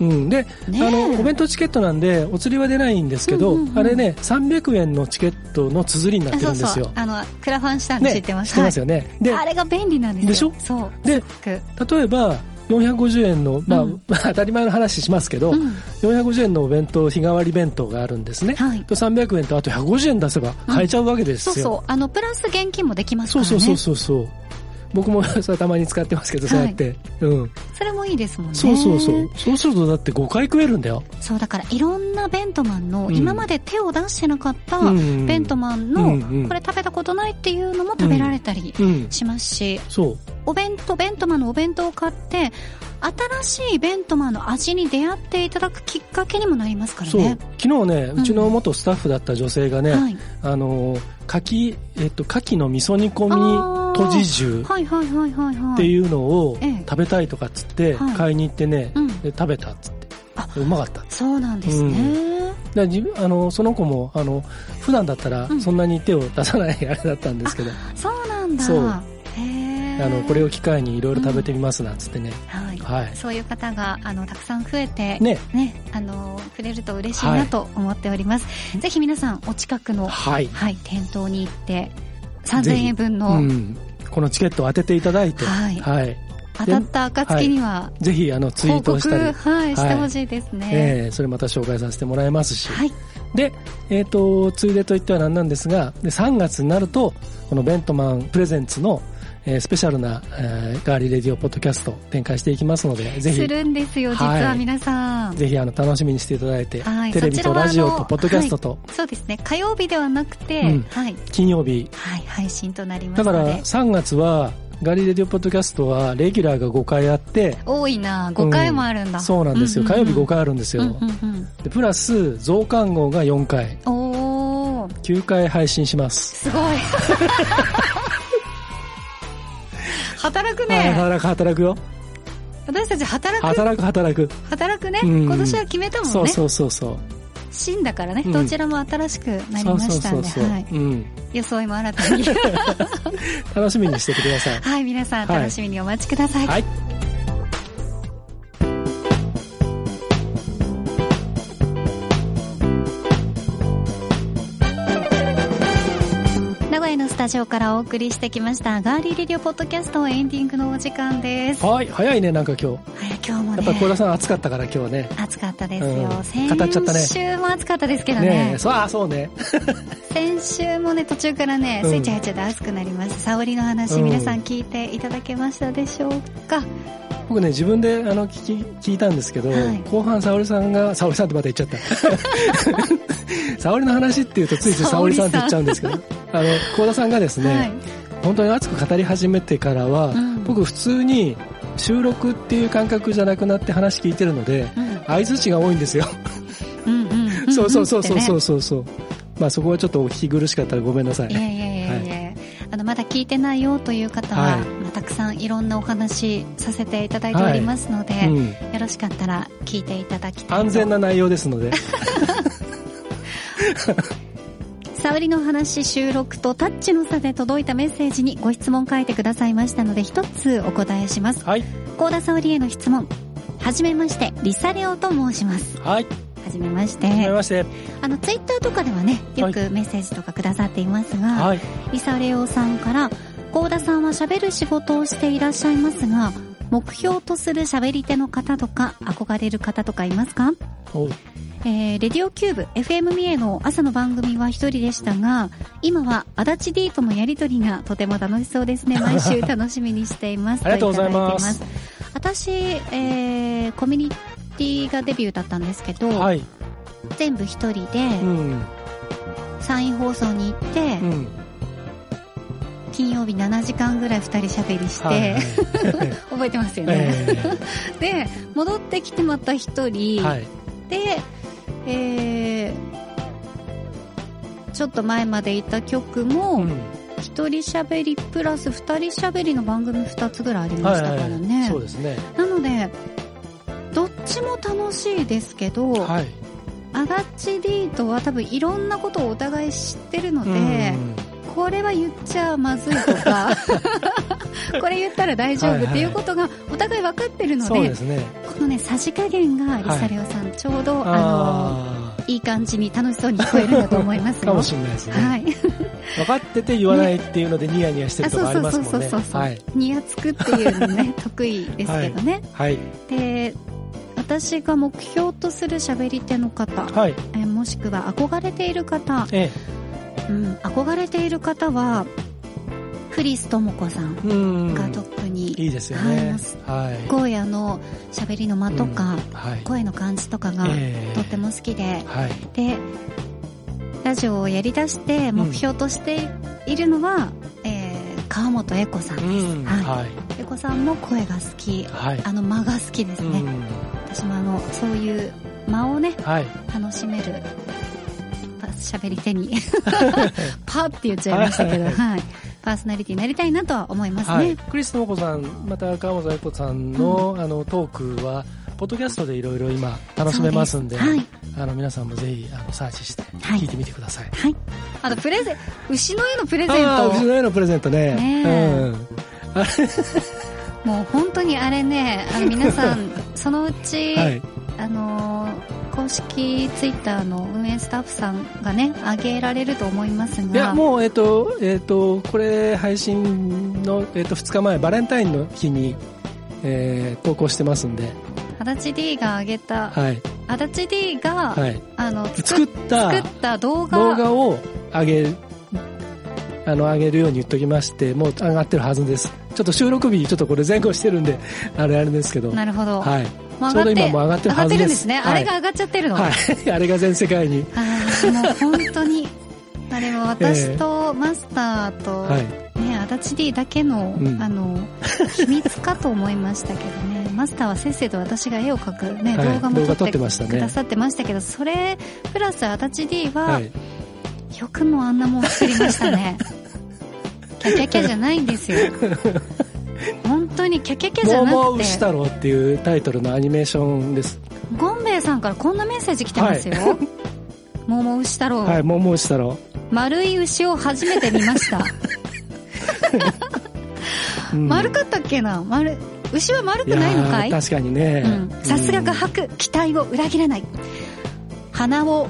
うんでね、あのお弁当チケットなんでお釣りは出ないんですけど、うんうんうん、あれねさんびゃくえんのチケットの綴りになってるんですよ。そうそう、あのクラファンしたんで知ってました、ね、知ってますよね、はい、であれが便利なんですよ。でしょ。そうで例えばよんひゃくごじゅうえんの、まあうん、当たり前の話しますけど、うん、よんひゃくごじゅうえんのお弁当日替わり弁当があるんですね、はい、とさんびゃくえんとあとひゃくごじゅうえん出せば買えちゃうわけですよ、うん、そうそう、あのプラス現金もできますからね。そうそうそうそう、僕もそれたまに使ってますけど、はい、そうやって、うん、それもいいですもんね。そうそうそう、そうするとだってごかい食えるんだよ。そうだからいろんなベントマンの、うん、今まで手を出してなかったベントマンの、うんうん、これ食べたことないっていうのも食べられたりしますし、うんうん、そうお弁当ベントマンのお弁当を買って新しいベントマンの味に出会っていただくきっかけにもなりますからね。そう昨日ね、うちの元スタッフだった女性がね、うん、あの柿、えっと、柿の味噌煮込みとじ重っていうのを食べたいとかっつって買いに行ってね、はい、で食べたっつって、うん、うまかったっつって。そうなんですね、うんだあのその子もあの普段だったらそんなに手を出さないあれだったんですけど、うん、そうなんだ。そうあのこれを機会にいろいろ食べてみますなんつってね、うんはいはい、そういう方があのたくさん増えて、ねね、あの触れると嬉しいなと思っております、はい、ぜひ皆さんお近くの、はいはい、店頭に行ってさんぜんえん分の、うん、このチケットを当てていただいて、はいはい、当たった暁には、はい、ぜひあのツイートをしたり、はい、してほしいですね、はいえー、それまた紹介させてもらいますし、はいでえー、とついでといってはなんなんですがでさんがつになるとこのベントマンプレゼンツのえー、スペシャルな、えー、ガーリーレディオポッドキャスト展開していきますのでぜひするんですよ実は皆さん、はい、ぜひあの楽しみにしていただいて、はい、テレビとラジオとポッドキャストと、はい、そうですね火曜日ではなくて、うんはい、金曜日、はい、配信となりますのでだからさんがつはガーリーレディオポッドキャストはレギュラーがごかいあって多いなごかいもあるんだ、うん、そうなんですよ、うんうんうん、火曜日ごかいあるんですよ、うんうんうん、でプラス増刊号がよんかいおーきゅうかい配信します。すごい働くね、はい、働く働くよ私たち働く働く働く働くね、うん、今年は決めたもんね。そうそうそうそう新だからね、うん、どちらも新しくなりましたんで装いも新たに楽しみにしててくださいはい皆さん楽しみにお待ちください、はいはい、名古屋のスタジオからお送りしてきましたガーリーレディオポッドキャストエンディングのお時間です。はい早いねなんか今日今日もねやっぱ小田さん暑かったから今日はね暑かったですよ、うん、先週も暑かったですけど ね, ねそ, あそうね先週もね途中からねスイッチ入っちゃって暑くなりました、うん、沙織の話、うん、皆さん聞いていただけましたでしょうか。僕ね自分であの 聞, き聞いたんですけど、はい、後半沙織さんが沙織さんってまた言っちゃった沙織の話っていうとついつい沙織さんって言っちゃうんですけどあの小田さんがですね、はい、本当に熱く語り始めてからは、うん、僕普通に収録っていう感覚じゃなくなって話聞いてるので、うん、相槌が多いんですようんうんうん、うん、そうそうそうそうそうそう、ね、まあそこはちょっとお聞き苦しかったらごめんなさい。いやいやいやいや、はい、あのまだ聞いてないよという方は、はいまあ、たくさんいろんなお話させていただいておりますので、はいうん、よろしかったら聞いていただきたい。安全な内容ですので沙織の話収録とタッチの差で届いたメッセージにご質問書いてくださいましたので一つお答えします。はい。高田沙織への質問。はじめましてリサレオと申します。はい。はじめまして。はじめまして。あのツイッターとかではねよくメッセージとかくださっていますが、はい、リサレオさんから高田さんは喋る仕事をしていらっしゃいますが目標とする喋り手の方とか憧れる方とかいますか？おう。えー、レディオキューブ エフエム 三重の朝の番組は一人でしたが今は足立 D とのやりとりがとても楽しそうですね。毎週楽しみにしていますありがとうございます。私、えー、コミュニティがデビューだったんですけど、はい、全部一人で、うん、山陰放送に行って、うん、金曜日ななじかんぐらいふたりしゃべりして、はい、覚えてますよね、えー、で戻ってきてまたひとり、はい、で、えー、ちょっと前までいた曲も、うん、ひとりしゃべりプラスふたりしゃべりの番組ふたつぐらいありましたからね、はいはい、そうですね。なのでどっちも楽しいですけど、はい、アガッチ D とは多分いろんなことをお互い知ってるので、これは言っちゃまずいとかこれ言ったら大丈夫っていうことがお互い分かってるの で、はいはい、そうですね、このねさじ加減がリサレオさん、はい、ちょうどあのいい感じに楽しそうに聞こえるんだと思いますよかもしれないですね、はい、分かってて言わないっていうのでニヤニヤしてるとこありますもんね。ニヤつくっていうのね得意ですけどね、はいはい、で私が目標とする喋り手の方、はい、えもしくは憧れている方、ええ、うん、憧れている方はクリスともこさんが特にいいですよね、はいはい、声あの喋りの間とか、はい、声の感じとかがとっても好きで、えーはい、でラジオをやりだして目標としているのは、うん、えー、川本恵子さんです、うん、はいはい、恵子さんも声が好き、はい、あの間が好きですね、うん、私もあのそういう間をね、はい、楽しめる喋り手にパーって言っちゃいましたけど、はいはい、パーソナリティになりたいなとは思いますね、はい、クリス智子さんまた川本恵子さん の、うん、あのトークはポッドキャストでいろいろ今楽しめますん で、 です、はい、あの皆さんもぜひあのサーチして聞いてみてください、はいはい、あとプレゼン牛の絵のプレゼント、牛の絵のプレゼント ね、 ね、うん、あれもう本当にあれね、あの皆さんそのうち、はい、あの公式ツイッターの運営スタッフさんがね上げられると思いますが、いやもうえっとえっとこれ配信のえっとふつかまえバレンタインの日に、えー、投稿してますんで、アダチ D が上げた、はい、アダチ D が、はい、あの 作, 作った作った動画動画を上げる。あの上げるように言っときまして、もう上がってるはずです。ちょっと収録日ちょっとこれ前後してるんであれあれですけど、なるほど、はい、ちょうど今も上がってるはずです。上がってるんですね、はい、あれが上がっちゃってるの、はい、あれが全世界にあもう本当にあれは私とマスターと、えーね、アダチ D だけ の、うん、あの秘密かと思いましたけどねマスターはせっせと私が絵を描く、ね、はい、動画も撮ってくださってましたけど、ね、それプラスアダチ D は、はい、よくもあんなもん作りましたねキャキャキャじゃないんですよ本当にキャキャキャじゃなくて、もうもう牛太郎っていうタイトルのアニメーションです。ゴンベイさんからこんなメッセージ来てますよ、はい、もうもう牛太郎、はい、もうもう牛太郎、丸い牛を初めて見ました、うん、丸かったっけな、丸牛は丸くないのかい。いや確かにね、うん、さすが画伯、期待を裏切らない、鼻を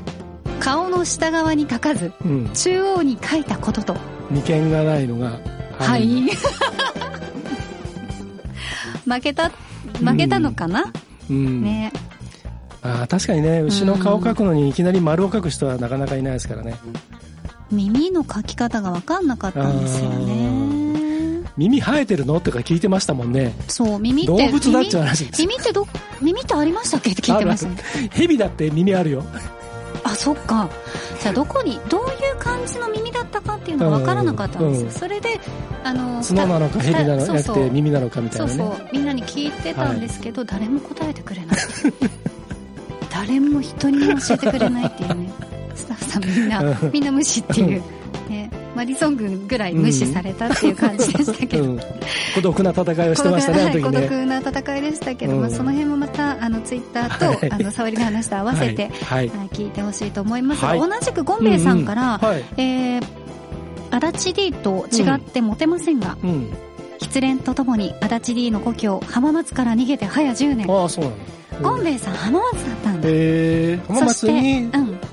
顔の下側に書かず、うん、中央に書いたことと眉間がないのが、はい、負けた負けたのかな、うんうん、ね、あ確かにね、牛の顔を描くのにいきなり丸を描く人はなかなかいないですからね、うん、耳の描き方が分かんなかったんですよね。耳生えてるのとか聞いてましたもんね。そう、耳って動物だっちゃう話です。耳ってど耳ってありましたっけって聞いてましたね。蛇だって耳あるよ。あ、そっか。じゃあどこにどういう感じの耳だったかっていうのが分からなかったんですよ、うん、それであの角なのかヘビなのかなって耳なのかみたいなね、そうそうみんなに聞いてたんですけど、はい、誰も答えてくれない誰も人にも教えてくれないっていうねスタッフさんみんなみんな無視っていう、ね、マリソン軍ぐらい無視されたっていう感じでしたけど、うん、孤独な戦いをしてましたね、はい、あの時ね孤独な戦いでしたけど、うんまあ、その辺もまたあのツイッターと、はい、あの触りの話と合わせて、はいはい、聞いてほしいと思いますが、はい、同じくゴンベイさんから、うんうんはいえー、アダチ D と違ってモテませんが、うんうん、失恋とともにアダチ D の故郷浜松から逃げて早じゅうねん。ああそうなの、うん、ゴンベイさん浜松だったんだ、えー、浜松に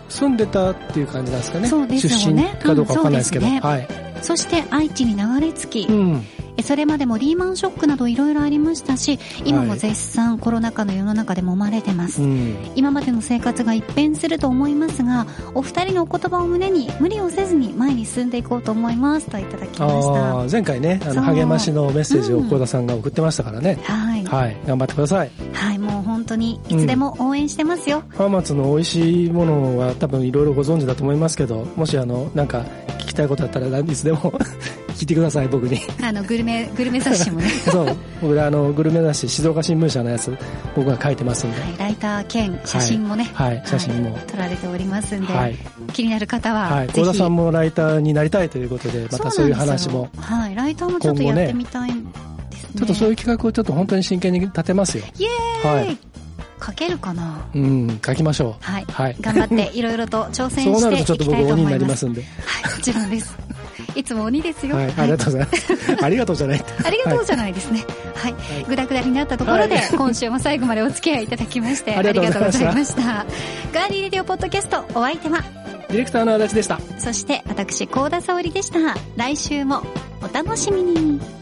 住んでたっていう感じなんですかね。そうですよね、出身かどうかわかんないですけど、うん そ, ねはい、そして愛知に流れ着き、うん、それまでもリーマンショックなどいろいろありましたし、今も絶賛コロナ禍の世の中で揉まれてます、うん、今までの生活が一変すると思いますが、お二人のお言葉を胸に無理をせずに前に進んでいこうと思いますといただきました。あ前回ねあの励ましのメッセージを幸田さんが送ってましたからね、うんはいはい、頑張ってください、はい、もう本当にいつでも応援してますよ、うん、浜松の美味しいものは多分いろいろご存知だと思いますけど、もしあのなんか聞きたいことあったらいつでも聞いてください僕にあのグルメグルメ雑誌もねそう僕あのグルメ雑誌静岡新聞社のやつ僕が書いてますんで、はい、ライター兼写真もね、はいはい、写真も、はい、撮られておりますんで、はい、気になる方は、はい、ぜひ小田さんもライターになりたいということでまたそういう話も、はい、ライターもちょっとやってみたいですね、ちょっとそういう企画をちょっと本当に真剣に立てますよ。イエーイ、はい書けるかな。うん、書きましょう。はい、はい、頑張っていろいろと挑戦していきたいと思います。そうなるとちょっと僕鬼になりますんで。はい、もちろんです。いつも鬼ですよ。はい、ありがとうございます。ありがとうじゃない。ありがとうじゃないですね。はい、はい、ぐだぐだになったところで、はい、今週も最後までお付き合いいただきましてありがとうございました。ガーリーレディオポッドキャストお相手はディレクターの足立でした。そして私高田沙織でした。来週もお楽しみに。